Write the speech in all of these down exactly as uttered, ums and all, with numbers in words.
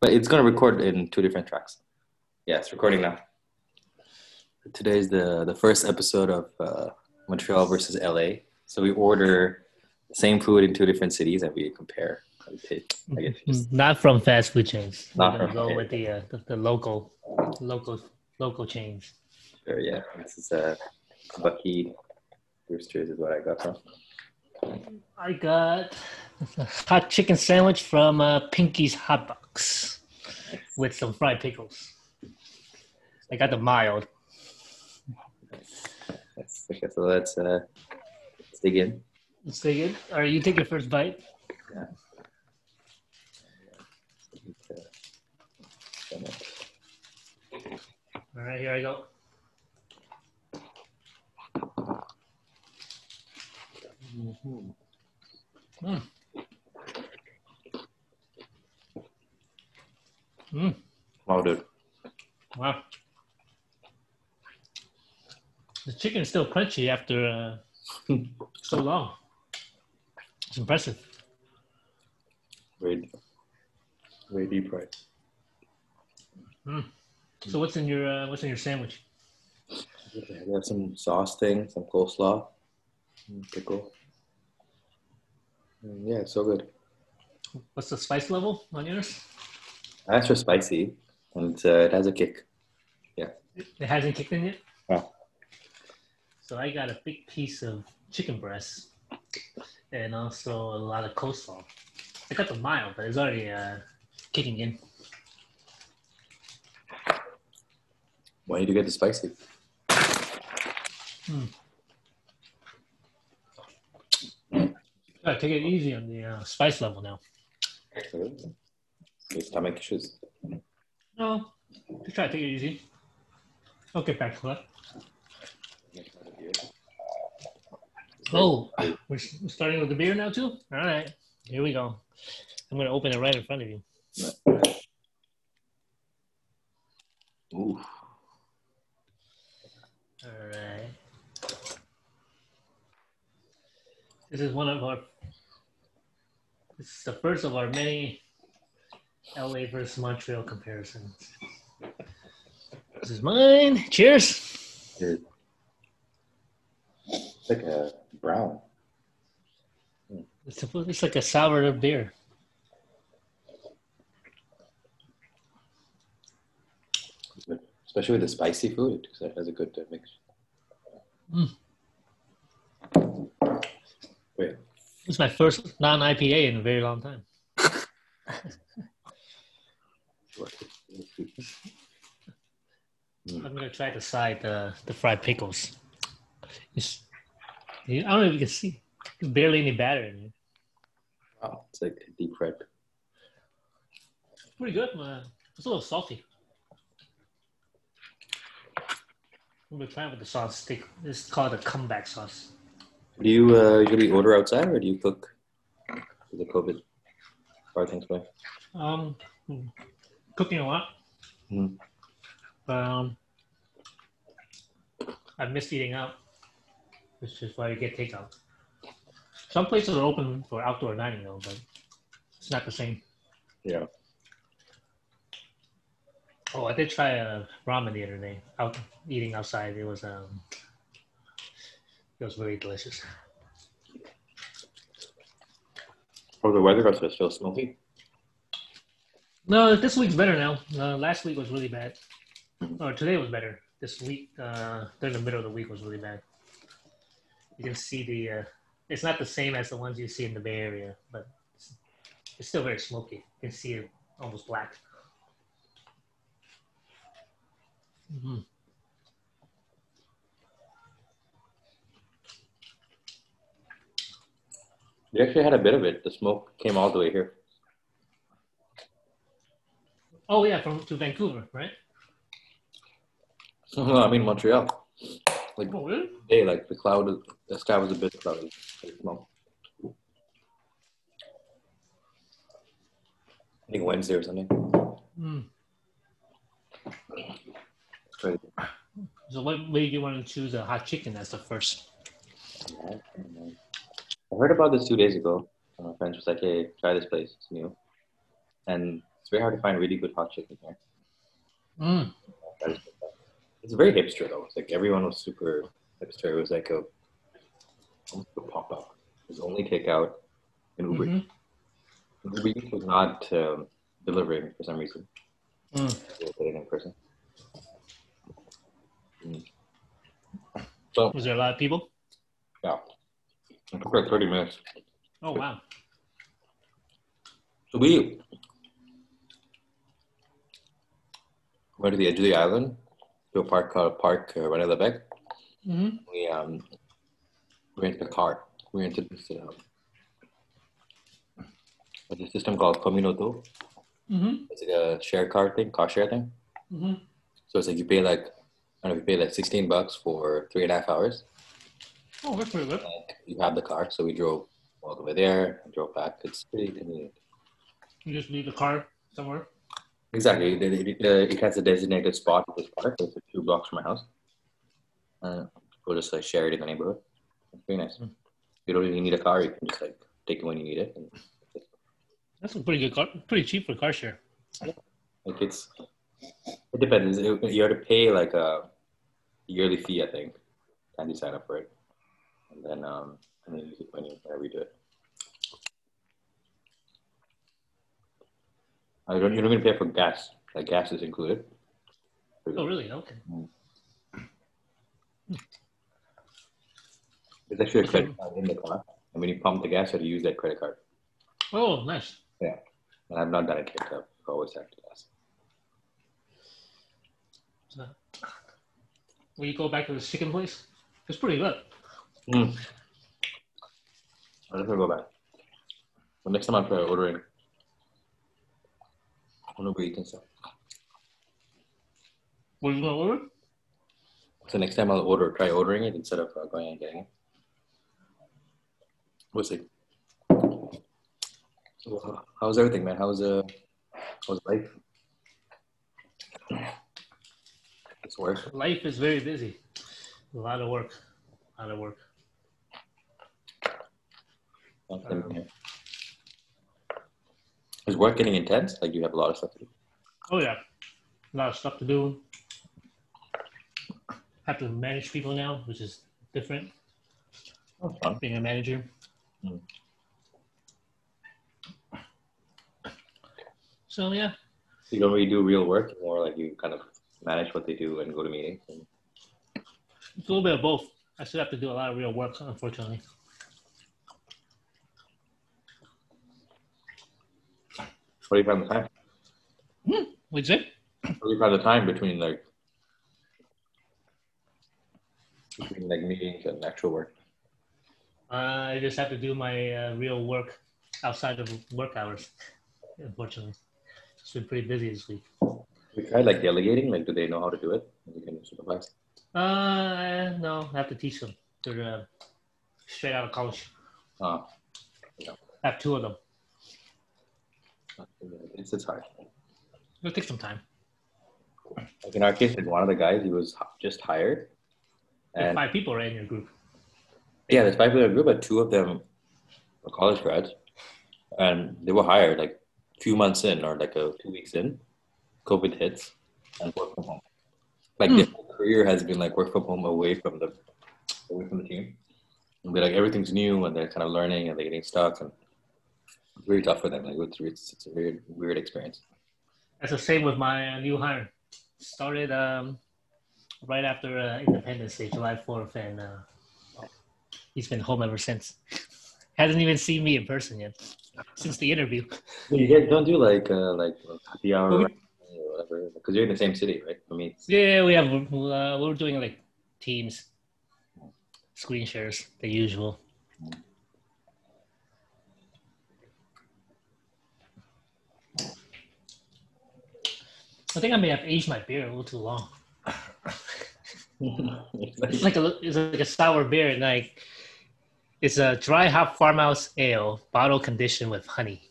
But it's going to record in two different tracks. Yeah, it's recording now. Today's the, the first episode of uh, Montreal versus L A. So we order the same food in two different cities and we compare. I guess just... Not from fast food chains. Not We're from go with the, uh, the the local local local chains. Sure, yeah. This is uh, Bucky Roosters is what I got from. I got a hot chicken sandwich from uh, Pinky's Hot Box with some fried pickles. I got the mild. That's, okay, so let's uh, let's dig in. Let's dig in. All right, you take your first bite. Yeah. All right, here I go. Mm-hmm. Mm. Mm. Wow, dude. Wow. The chicken is still crunchy after uh, so long. It's impressive. Way, way deep, right? Mm. So what's in your uh, what's in your sandwich? We have some sauce thing, some coleslaw, pickle. And yeah, it's so good. What's the spice level on yours? That's for spicy, and it's, uh, it has a kick. Yeah. It hasn't kicked in yet. Oh. So I got a big piece of chicken breast, and also a lot of coleslaw. I got the mild, but it's already uh, kicking in. Why did you get the spicy? Mm. Mm. Gotta take it easy on the uh, spice level now. Absolutely. Your stomach issues. No, just try to take it easy. I'll get back to that. Oh, we're starting with the beer now too? All right, here we go. I'm gonna open it right in front of you. Ooh. All right. This is one of our, this is the first of our many L A versus Montreal comparisons. This is mine. Cheers. Cheers. It's like a brown. It's, a, it's like a sour beer. Especially with the spicy food, because that has a good uh, mix. Mm. Wait. It's my first non-I P A in a very long time. I'm gonna try to side the the fried pickles. It's, I don't know if you can see. There's barely any batter in it. Wow, it's like a deep fried. Pretty good, man. It's a little salty. We're trying with the sauce. They, it's called a comeback sauce. Do you uh, usually order outside, or do you cook? Is it COVID? How are things going? Um, cooking a lot. Mm. Um, I miss eating out, which is why you get takeout. Some places are open for outdoor dining, though, but it's not the same. Yeah. Oh, I did try a ramen the other day. Out eating outside, it was um, it was really delicious. Oh, the weather got so smoky. No, this week's better now. Uh, last week was really bad. Mm-hmm. Or today was better. This week, uh, during the middle of the week, was really bad. You can see the. Uh, it's not the same as the ones you see in the Bay Area, but it's, it's still very smoky. You can see it almost black. Mm-hmm. We actually had a bit of it. The smoke came all the way here. Oh yeah, from to Vancouver, right? No, I mean Montreal. Like, oh really? Hey, like the cloud, is, the sky was a bit cloudy. Like smoke. I think Wednesday or something. Mm. So what made you want to choose a hot chicken as the first? Yeah, I heard about this two days ago. My friends was like, hey, try this place. It's new. And It's very hard to find really good hot chicken here. Mm. It's very hipster though. It's like everyone was super hipster. It was like a, a pop up. It was only takeout and Uber. Mm-hmm. Uber Eats was not um, delivering for some reason. Mm. They did it in person. Mm. So, was there a lot of people? Yeah. It took like thirty minutes. Oh, wow. So we went to the edge of the island to a park called Park René Lévesque. Mm-hmm. We um, rented a car. We rented this, uh, this system called Communauto. Mm-hmm. It's like a share car thing, car share thing. Mm-hmm. So it's like you pay like, I don't know, you pay like sixteen bucks for three and a half hours. Oh, that's pretty good. And you have the car, so we drove all the way there and drove back. It's pretty convenient. You just leave the car somewhere? Exactly. It, it, uh, it has a designated spot at this park. It's a few blocks from my house. Uh, we'll just like share it in the neighborhood. It's pretty nice. Mm. You don't really need a car. You can just like take it when you need it. And that's a pretty good car, pretty cheap for car share. Yeah. Like it's, it depends. You have to pay like a yearly fee, I think, and you sign up for it. And then, um, and then you keep money whenever you do it. I don't, you don't even pay for gas. Like gas is included. Oh, really? Okay. Mm. There's actually a credit card in the car. And when you pump the gas, you have to use that credit card. Oh, nice. Yeah. And I've not done it yet. I've always had to gas. So, will you go back to the chicken place? It's pretty good. Mm. I'm just going to go back. Well, next time I'll try ordering. I don't know where you can start. What are you going to order? So next time I'll order, try ordering it instead of uh, going and getting it. We'll see. So, how's everything, man? How's, uh, how's life? It's work. Life is very busy. A lot of work. A lot of work. Um, Is work getting intense? Like you have a lot of stuff to do? Oh yeah, a lot of stuff to do. Have to manage people now, which is different. Oh, fun. Being a manager. Mm. So yeah. So you don't really do real work, more like you kind of manage what they do and go to meetings. And... It's a little bit of both. I still have to do a lot of real work, unfortunately. What do you find the time? Hmm. What'd you say? What do you find the time between like between like meetings and actual work? Uh, I just have to do my uh, real work outside of work hours. Unfortunately, it's been pretty busy this week. We tried like delegating. Like, do they know how to do it? You can supervise. Uh, no, I have to teach them. They're uh, straight out of college. Oh. Yeah. I have two of them. It's, it's hard. It'll take some time. Like in our case, like one of the guys, he was just hired. And there's five people, right, in your group? Yeah, there's five people in your group, but two of them were college grads. And they were hired like a few months in or like a, two weeks in. COVID hits and work from home. Like mm. their whole career has been like work from home away from the, away from the team. And they're like, everything's new and they're kind of learning and they're getting stuck. And it's very tough for them. Like it's, it's, it's a weird, weird experience. That's the same with my new hire. Started um, right after uh, Independence Day, July fourth, and uh, he's been home ever since. Hasn't even seen me in person yet since the interview. You guys don't do like uh, like happy hour or whatever because you're in the same city, right? For me. Yeah, we have. Uh, we're doing like teams, screen shares, the usual. Mm. I think I may have aged my beer a little too long. It's like a it's like a sour beer, and like it's a dry hop farmhouse ale, bottle conditioned with honey,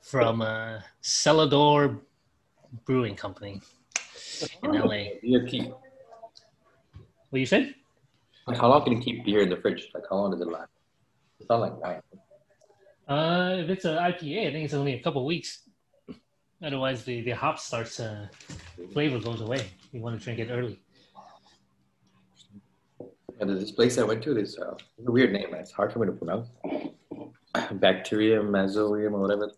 from uh, Cellador Brewing Company in L A. Beer keep. What you said? Like how long can you keep beer in the fridge? Like how long does it last? It's not like nine. Uh, if it's an I P A, I think it's only a couple weeks. Otherwise, the, the hop starts, uh, flavor goes away. You want to drink it early. And this place I went to, this uh, a weird name. It's hard for me to pronounce. Bacteria, Messorem, or whatever.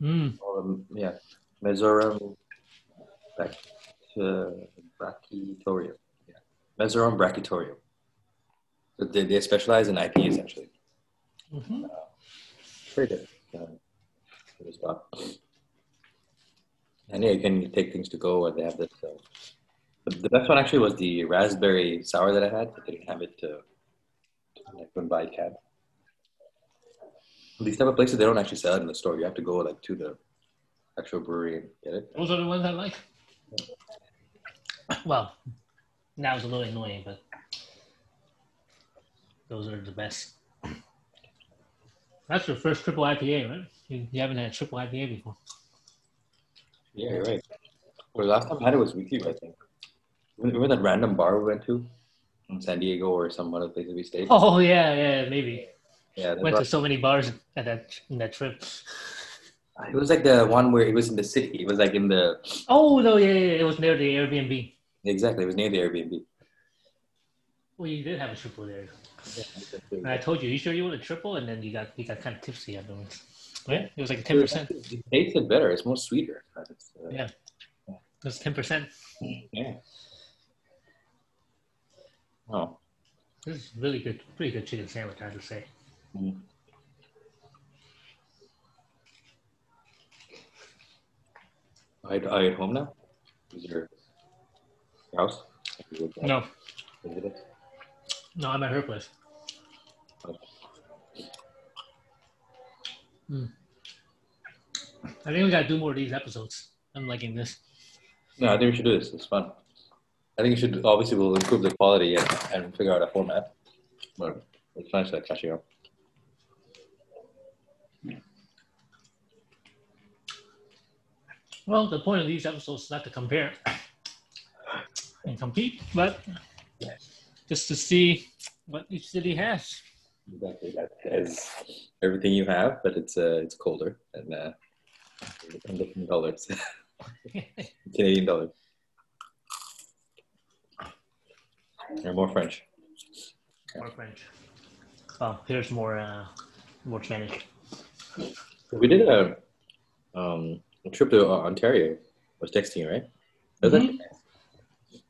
Mm. Um, yeah, Messorem Bracitorium. Yeah. Messorem Bracitorium. So they, they specialize in I P As, actually. Mm-hmm. Uh, pretty good. Uh, pretty spot. And yeah, you can take things to go, or they have that. Uh, The best one actually was the raspberry sour that I had. I didn't have it to, I couldn't buy a cab. These type of places, they don't actually sell it in the store. You have to go like to the actual brewery and get it. Those are the ones I like. Yeah. Well, that was a little annoying, but those are the best. That's your first triple I P A, right? You, you haven't had a triple I P A before. Yeah, you're right. Well, last time I had it was with you, I think. Remember that random bar we went to in San Diego or some other place that we stayed? Oh, yeah, yeah, maybe. Yeah, went to so many bars at that in that trip. It was like the one where it was in the city. It was like in the... Oh, no, yeah, yeah, it was near the Airbnb. Exactly, it was near the Airbnb. Well, you did have a triple there. Yeah, and I told you, you sure you want a triple? And then you got you got kind of tipsy afterwards. Yeah, it was like ten percent. It tasted better. It's more sweeter. It's, uh, yeah, it was ten percent. Yeah. Oh, this is really good, pretty good chicken sandwich, I have to say. Mm. Are, you, are you at home now? Is your house? No. No, I'm at her place. Oh. Mm. I think we gotta do more of these episodes. I'm liking this. No, I think we should do this. It's fun. I think you should, obviously we'll improve the quality and, and figure out a format, but it's nice like catching up. Well, the point of these episodes is not to compare and compete, but just to see what each city has. Exactly, that has everything you have, but it's uh, it's colder and uh, in different dollars, Canadian dollars. Or more French. More French. Oh, here's more, uh, more Spanish. We did a, um, a trip to uh, Ontario. I was texting you, right? Mm-hmm.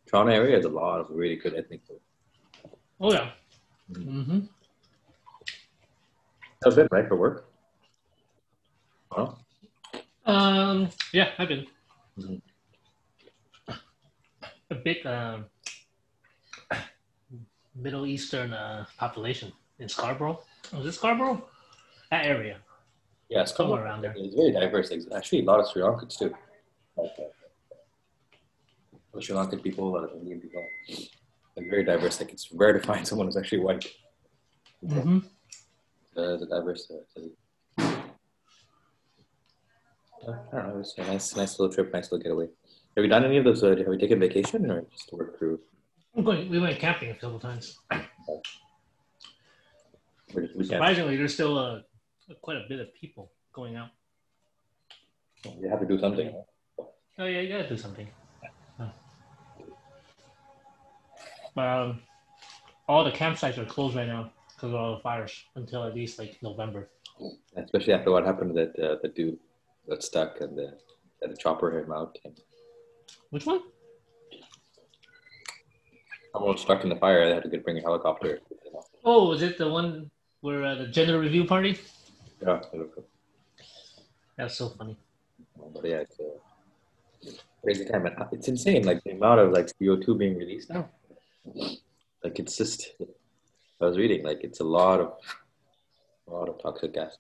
Toronto area has a lot of really good ethnic food. Oh yeah. Mm-hmm. That was it, right, for work? Oh. Um. Yeah, I've been. Mm-hmm. A bit. Um. Middle Eastern uh, population in Scarborough. Was it Scarborough? That area. Yeah, Scarborough. Somewhere around there. It's very diverse. There's actually a lot of Sri Lankans too. Okay. Sri Lankan people, a lot of Indian people. They're very diverse. Like it's rare to find someone who's actually white. Mm-hmm. Uh, the diverse uh, city. Uh, I don't know. It's a nice, nice little trip. Nice little getaway. Have you done any of those? Uh, have we taken vacation or just work through? I'm going, we went camping a couple times. Surprisingly, there's still uh, quite a bit of people going out. You have to do something. Huh? Oh yeah, you gotta do something. Huh. But um, all the campsites are closed right now because of all the fires until at least like November. Especially after what happened to that uh, the dude got stuck and the, the chopper him out. And... Which one? Someone was stuck in the fire. They had to get bring a helicopter. Oh, was it the one where uh, the gender review party? Yeah, that's so funny. But yeah, it's a crazy time. And it's insane, like the amount of like C O two being released now. Like it's just, I was reading, like it's a lot of, a lot of toxic gas.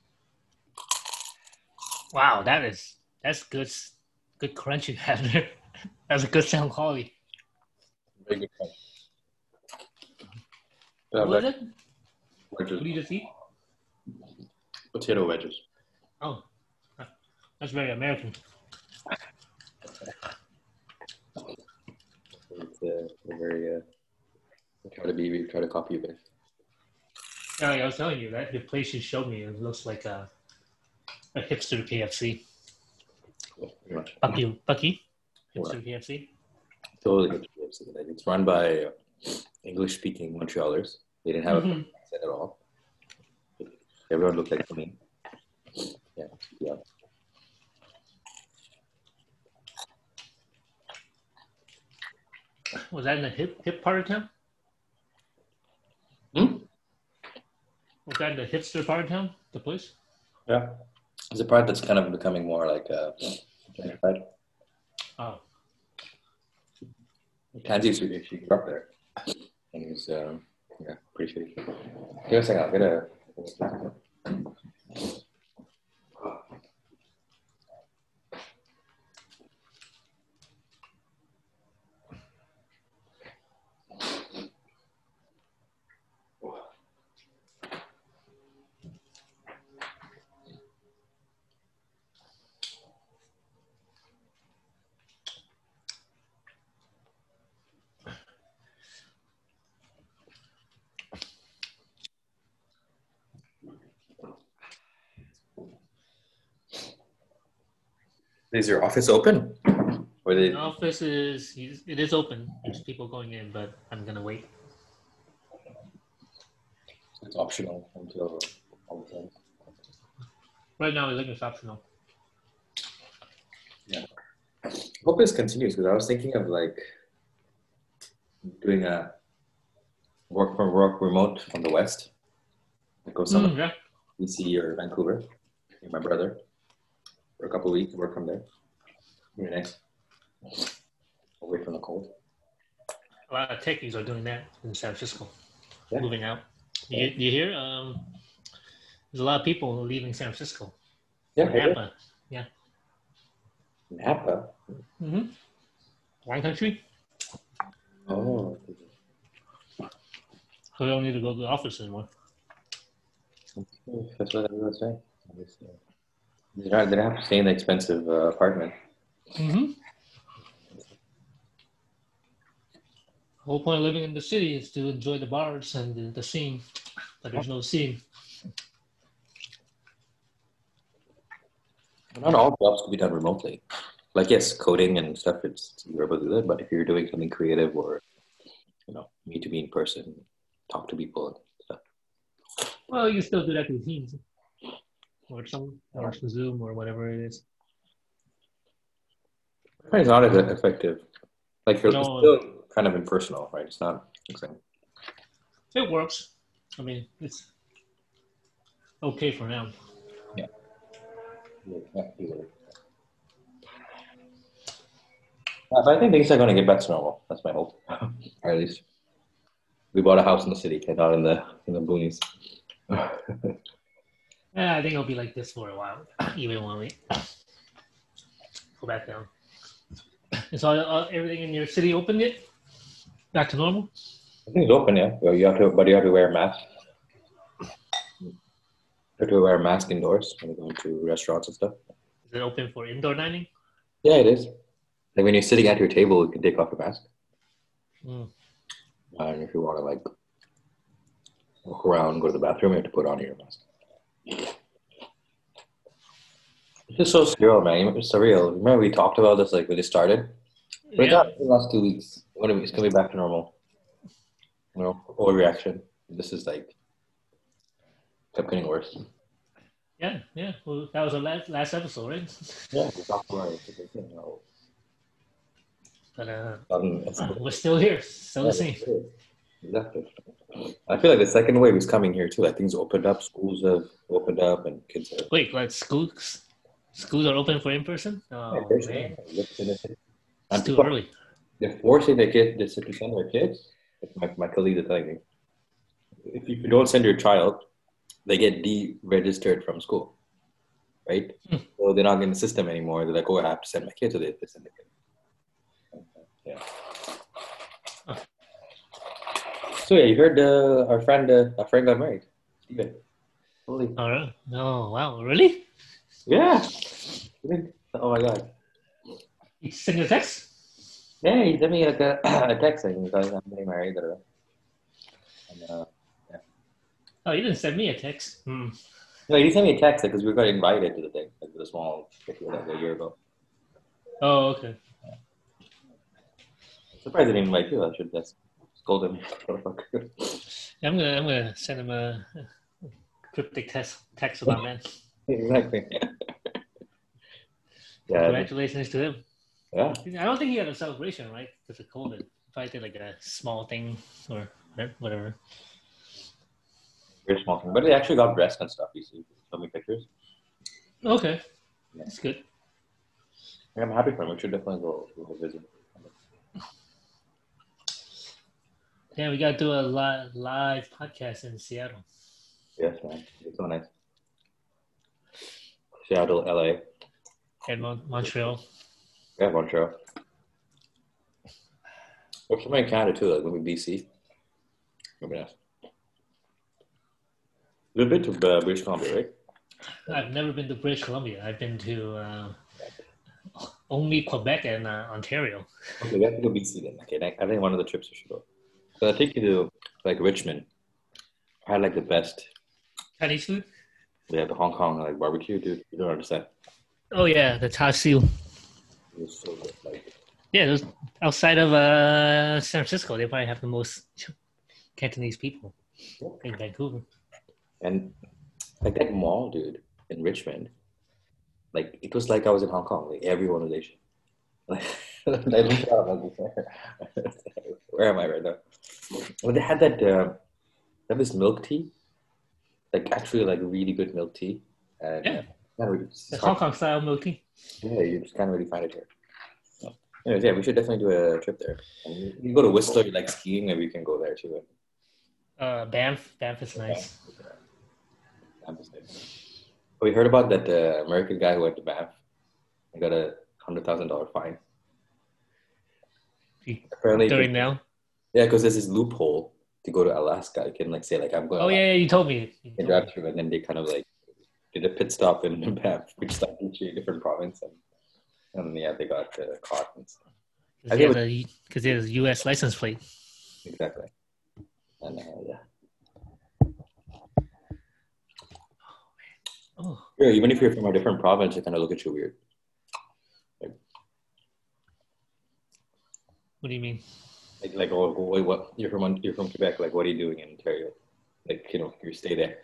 Wow, that is that's good, good crunch you have there. That's a good sound quality. Very good crunch. Uh, what is it? Wedges. What do you just eat? Potato wedges. Oh, that's very American. It's uh, very, uh, we try to be, we try to copy you guys. Sorry, I was telling you that the place you showed me, it looks like a, a hipster K F C. Yeah. Bucky, Bucky, hipster yeah. K F C. Totally hipster K F C. It's run by English-speaking Montrealers. They didn't have mm-hmm. a accent at all. Everyone looked like me. Yeah, yeah. Was that in the hip hip part of town? Hmm? Was that in the hipster part of town, the place? Yeah. It's a part that's kind of becoming more like a... Gentrified. Oh. Tansy used to grew up there. And he was, um, yeah, pretty shitty. Give a second, I'll get a... Is your office open? Or they... The office is, it is open. There's people going in, but I'm going to wait. It's optional until all the time. Right now, I think it's optional. Yeah. I hope this continues, because I was thinking of like doing a work from work remote from the West. Like go somewhere, mm, yeah. B C or Vancouver, with my brother. For a couple of weeks, work from there. Very nice. Away from the cold. A lot of techies are doing that in San Francisco. Yeah. Moving out. You, you hear? Um, there's a lot of people leaving San Francisco. Yeah. Napa. Yeah. Napa? Mm-hmm. Wine country? Oh. So we don't need to go to the office anymore. That's what I was saying. They don't have to stay in the expensive uh, apartment. Mm-hmm. The whole point of living in the city is to enjoy the bars and the, the scene, but there's no scene. Not all jobs can be done remotely. Like, yes, coding and stuff, it's, you're able to do that, but if you're doing something creative or, you know, you need to be in person, talk to people and stuff. Well, you still do that with teams. Or some, or Zoom, or whatever it is. It's not as effective. Like, you're no, still kind of impersonal, right? It's not exactly. It works. I mean, it's okay for now. Yeah. yeah uh, but I think things are going to get back to normal. That's my hope. Or at least we bought a house in the city, and not in the in the boonies. Yeah, I think it'll be like this for a while, even when we go back down. Is all, all, everything in your city open yet? Back to normal? I think it's open, yeah. You have to, but you have to wear a mask. You have to wear a mask indoors when you go to restaurants and stuff. Is it open for indoor dining? Yeah, it is. Like when you're sitting at your table, you can take off your mask. Mm. Uh, and if you want to like walk around, go to the bathroom, you have to put on your mask. It's just so surreal, man. It's surreal. Remember we talked about this like when it started? But yeah. It got the last two weeks. It's going to be back to normal. You know, overreaction. This is like, kept getting worse. Yeah, yeah. Well, that was our last, last episode, right? Yeah, we talked about it. You know. But uh, um, we're still here. Still yeah, the same. Exactly. I feel like the second wave is coming here too. Like things opened up, schools have opened up, and kids are. Wait, like schools, schools are open for in person? Oh yeah, man, it's too early. They're forcing their kids to send their kids. My my colleagues are telling me, if you don't send your child, they get deregistered from school, right? Hmm. So they're not in the system anymore. They're like, oh, I have to send my kids, so they send their kids. Yeah. So yeah, you heard uh, our friend, uh, our friend got married, Steven. Holy. Oh, really? No, wow, really? Yeah. Oh my God. He sent you a text? Yeah, he sent me like a, a text saying, I'm getting married. And, uh, yeah. Oh, you didn't send me a text. Hmm. No, you sent me a text because like, we got invited to the thing, like the small like a year ago. Oh, okay. Yeah. Surprised I didn't invite you. I should just scold him. I'm gonna, I'm gonna send him a, a cryptic text text about man. Exactly. Yeah. Congratulations to him. Yeah. I don't think he had a celebration, right? Because of COVID. Probably did like a small thing or whatever. Very small thing, but they actually got dressed and stuff. You see, so many pictures. Okay, yeah. That's good. Yeah, I'm happy for him. We should definitely go, go visit. Yeah, we gotta do a li- live podcast in Seattle. Yes, man, it's so nice. Seattle, L A, and Mon- Montreal. Yeah, Montreal. What's somewhere in Canada too? Like maybe B C. Maybe not. You've been to uh, British Columbia, right? I've never been to British Columbia. I've been to uh, only Quebec and uh, Ontario. Okay, we have to go B C then. Okay, I think one of the trips we should go. So I'll take you to like Richmond. I had like the best Chinese food. Yeah, the Hong Kong like barbecue, dude. You don't understand. Oh yeah, the char siu. It was so good. Like, yeah, it was outside of uh, San Francisco. They probably have the most Cantonese people in Vancouver. And like that mall, dude, in Richmond, like it was like I was in Hong Kong. Like everyone was Asian. Like I looked out, I was like, where am I right now? But they had that, uh, that was milk tea, like actually like really good milk tea. And yeah, really, the Hong Kong style milk tea. Yeah, you just can't really find it here. So, anyways, yeah, we should definitely do a trip there. And you can go to Whistler, you like skiing, maybe you can go there too. Uh, Banff, Banff is nice. Yeah. We heard about that uh, American guy who went to Banff and got a hundred thousand dollar fine. He, Apparently, during now, yeah, because there's this loophole to go to Alaska. You can like say like I'm going. Oh Alaska. Yeah, you told me. You told drive me. Through, and then they kind of like did a pit stop in Banff, which stopped in a different province, and, and yeah, they got uh, caught and stuff. Because they, they have a U S license plate. Exactly. And uh, yeah. Sure, even if you're from a different province, they kind of look at you weird. Like, what do you mean? Like, like, oh, wait, what? You're from you're from Quebec. Like, what are you doing in Ontario? Like, you know, you stay there.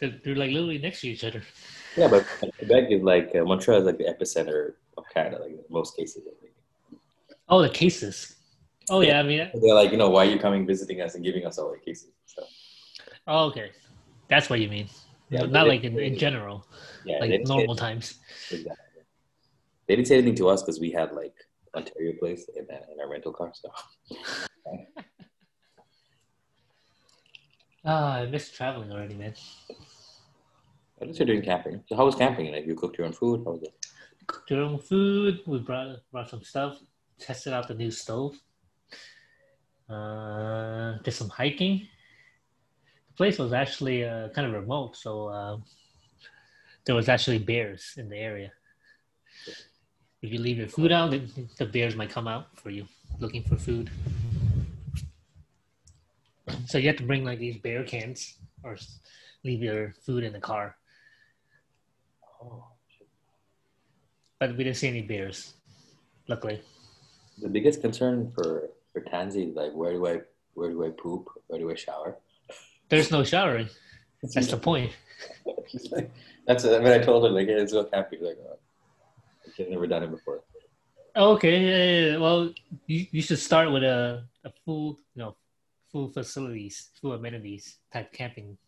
They're like literally next to each other. Yeah, but Quebec is like uh, Montreal is like the epicenter of Canada. Like in most cases, I think. Oh, the cases. Oh yeah, yeah I mean they're like, you know, why are you coming visiting us and giving us all the cases? So. Oh, okay, that's what you mean. Yeah, but not like in, in general, yeah, like normal times. Exactly. They didn't say anything to us because we had like Ontario place in, uh, in our rental car. So. Ah, oh, I miss traveling already, man. At least you're doing camping. So how was camping? Like you cooked your own food? How was it? Cooked your own food. We brought brought some stuff. Tested out the new stove. Uh, did some hiking. Place was actually uh, kind of remote, so uh, there was actually bears in the area. If you leave your food out, then the bears might come out for you, looking for food. So you have to bring like these bear cans, or leave your food in the car. Oh, but we didn't see any bears, luckily. The biggest concern for for Tansy is like, where do I where do I poop? Where do I shower? There's no showering. That's the point. She's like, that's what I, mean, I told her. Like, hey, it's so happy. Like, oh, I've never done it before. Okay. Yeah, yeah. Well, you, you should start with a, a full, you know, full facilities, full amenities type camping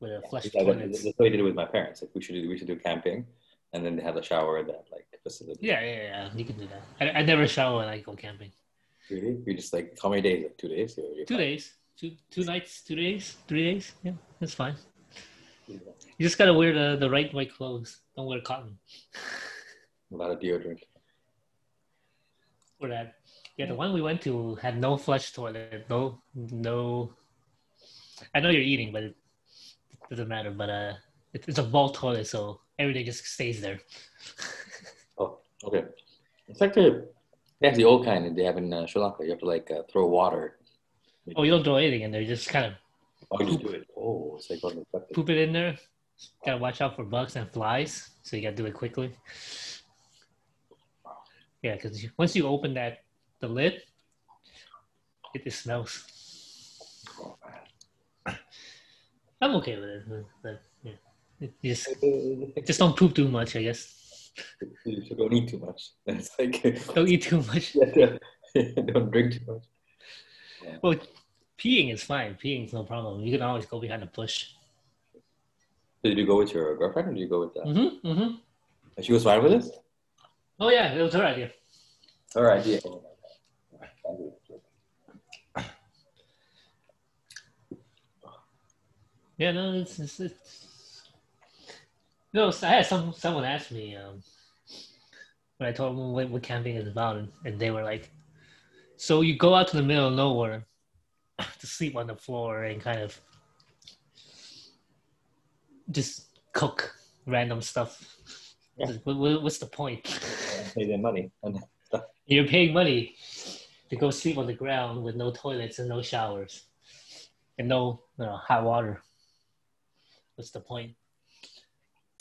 with a yeah, flush toilet. That's what I did with my parents. Like, we should do, we should do camping, and then they have a shower at that like facility. Yeah, yeah, yeah. You can do that. I, I never shower when I go camping. Really? You just like how many days? Like two days? Or two fine? days. Two two nights, two days, three days. Yeah, that's fine. You just gotta wear the, the right white clothes. Don't wear cotton. A lot of deodorant. Or that. Yeah, the one we went to had no flush toilet. No, no. I know you're eating, but it doesn't matter. But uh, it, it's a vault toilet, so everything just stays there. Oh, okay. It's like the that's the old kind that they have in uh, Sri Lanka. You have to like uh, throw water. Oh, you don't throw anything in there. You just kind of Oh, you do it. Oh, it's like on the bucket. Poop it in there. Gotta watch out for bugs and flies, so you gotta do it quickly. Yeah, because once you open that the lid, it just smells. Oh, man. I'm okay with it, but yeah, it just, it just don't poop too much, I guess. You don't eat too much. It's like don't eat too much. Yeah, don't, don't drink too much. Yeah. Well, peeing is fine. Peeing is no problem. You can always go behind the push. Did you go with your girlfriend, or did you go with that? Mm-hmm, mm-hmm. And she was fine with this? Oh, yeah. It was her idea. Her idea. Yeah, no, it's... it's, it's... No, I had some, someone asked me um, when I told them what, what camping is about, and, and they were like, so you go out to the middle of nowhere to sleep on the floor and kind of just cook random stuff. Yeah. What, what's the point? Pay their money. You're paying money to go sleep on the ground with no toilets and no showers and no, you know, hot water. What's the point?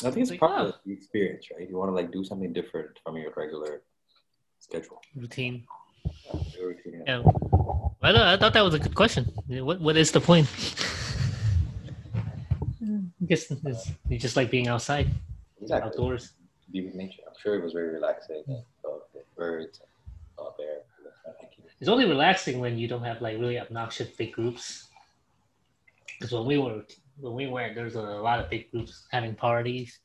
I think it's, it's part like, of the experience, right? You want to like do something different from your regular schedule. Routine. Yeah, your routine, yeah. Yeah. I thought, I thought that was a good question. What What is the point? I guess it's, you just like being outside, exactly. Outdoors. Be with nature. I'm sure it was very relaxing. Mm-hmm. So the birds, all there. It's only relaxing when you don't have like really obnoxious big groups. Because when we were when we went, there's a lot of big groups having parties,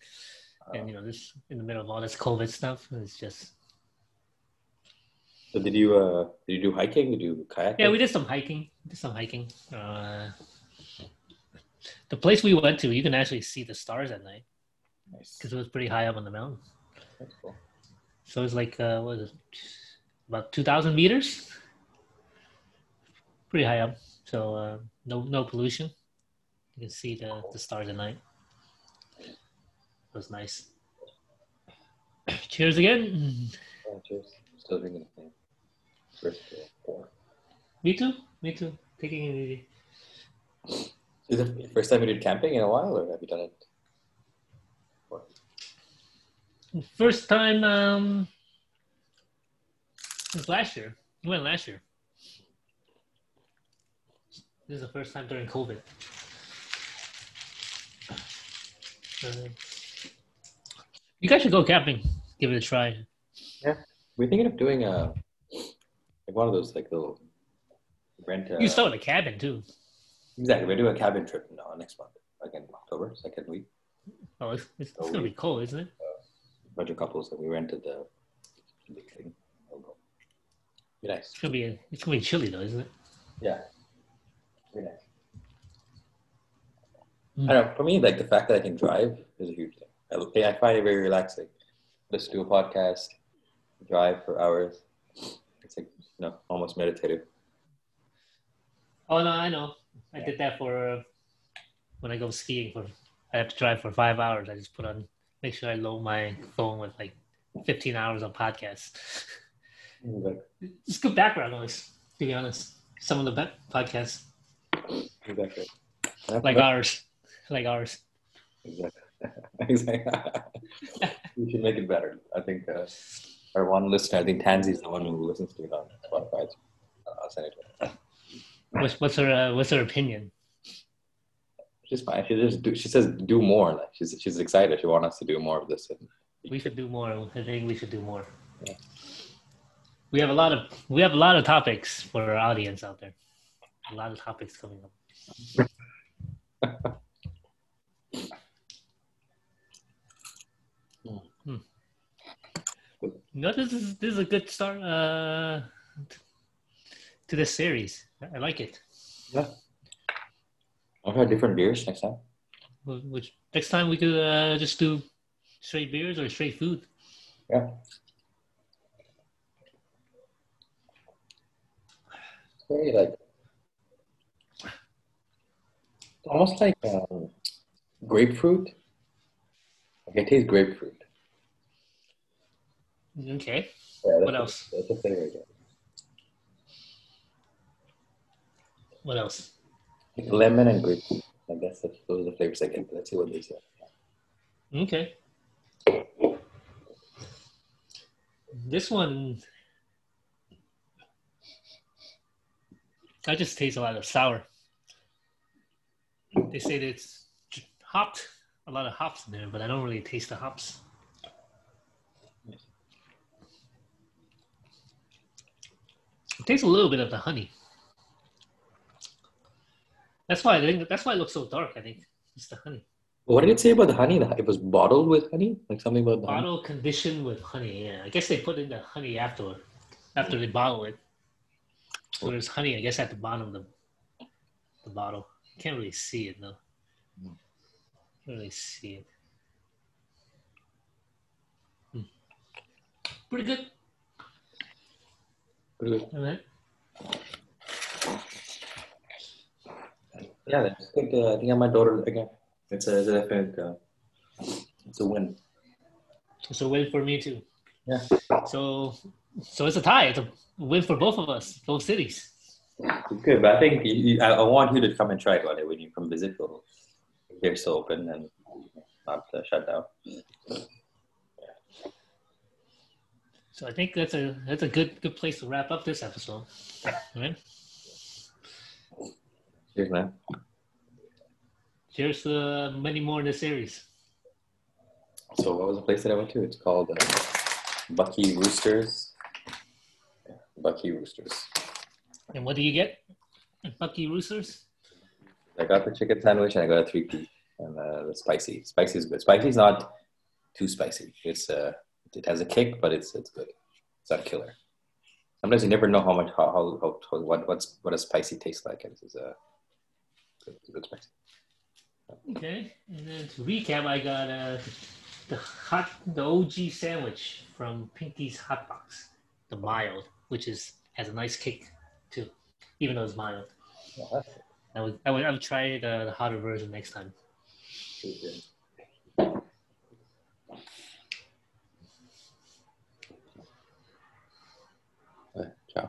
um, and you know, this in the middle of all this COVID stuff, it's just. So did you uh did you do hiking? Did you do kayaking? Yeah, we did some hiking. We did some hiking. Uh, The place we went to, you can actually see the stars at night because nice. It was pretty high up on the mountain. That's cool. So it's like uh, what is it? About two thousand meters, pretty high up. So uh, no no pollution. You can see the, the stars at night. It was nice. Cheers again. Oh, cheers. I'm still drinking the same. First pour. Me too. Me too. Taking it easy. Is it the first time you did camping in a while, or have you done it before? First time um, since last year. We went last year. This is the first time during COVID. Uh, you guys should go camping. Give it a try. Yeah, we're thinking of doing a like one of those like little rent. A, you start with a cabin too. Exactly. We're doing a cabin trip now next month, like in October, second week. Oh, it's, it's, so it's going to be cold, isn't it? Uh, a bunch of couples that we rented the big thing. It'll be nice. It's going to be, it's going to be chilly though, isn't it? Yeah. Very nice. Mm. I don't know. For me, like the fact that I can drive is a huge thing. I, I find it very relaxing. Listen to a podcast, drive for hours. It's like, you know, almost meditative. Oh, no, I know. I did that for uh, when I go skiing. For I have to drive for five hours. I just put on, make sure I load my phone with like fifteen hours of podcasts. Exactly. It's good background noise, to be honest. Some of the be- podcasts, exactly, like ours, like ours. Exactly. Exactly. We should make it better. I think uh, our one listener, I think Tansy's the one who listens to it on Spotify. I'll send it to her. What's, what's her uh, what's her opinion? She's fine. She just do, she says do more. Like she's she's excited. She wants us to do more of this. We should do more. I think we should do more. Yeah. We have a lot of we have a lot of topics for our audience out there. A lot of topics coming up. hmm. No, this is this is a good start uh, to this series. I like it. Yeah. I've had different beers next time. Which next time we could uh, just do straight beers or straight food. Yeah. It's very like almost like um, grapefruit. Like I taste grapefruit. Okay. Yeah, what else? A, that's a favorite. What else? Like lemon and grapefruit. I guess that's, those are the flavors I get. Let's see what they say. Okay. This one, I just taste a lot of sour. They say that it's hopped, a lot of hops in there, but I don't really taste the hops. It tastes a little bit of the honey. That's why I think that's why it looks so dark. I think it's the honey. What did it say about the honey? It was bottled with honey, like something about the bottle honey? Conditioned with honey. Yeah, I guess they put in the honey afterward, after they bottle it. So there's honey, I guess, at the bottom of the the bottle. You can't really see it though. No. Can't really see it. Hmm. Pretty good. Pretty good. All right. Yeah, that's good. Uh, I think I might order it again. It's a, it's a definite, uh, it's a win. It's a win for me too. Yeah. So, so it's a tie. It's a win for both of us, both cities. Good, but I think you, you, I, I want you to come and try it one day when you come visit. We'll, they're so open and not uh, shut down. Yeah. So I think that's a that's a good good place to wrap up this episode. All right. Cheers, man. Cheers to uh, many more in the series. So what was the place that I went to? It's called uh, Bucky Roosters. Yeah, Bucky Roosters. And what do you get at Bucky Roosters? I got the chicken sandwich and I got a three-piece. And uh, the spicy. Spicy is good. Spicy is not too spicy. It's uh, it has a kick, but it's it's good. It's not a killer. Sometimes you never know how much how how, how, how what what's what a spicy tastes like. And this is a good, good spicy. Okay, and then to recap, I got uh, the hot, the O G sandwich from Pinky's Hot Box, the mild, which is has a nice kick too, even though it's mild. Yeah, I would, I would, I would try the, the hotter version next time.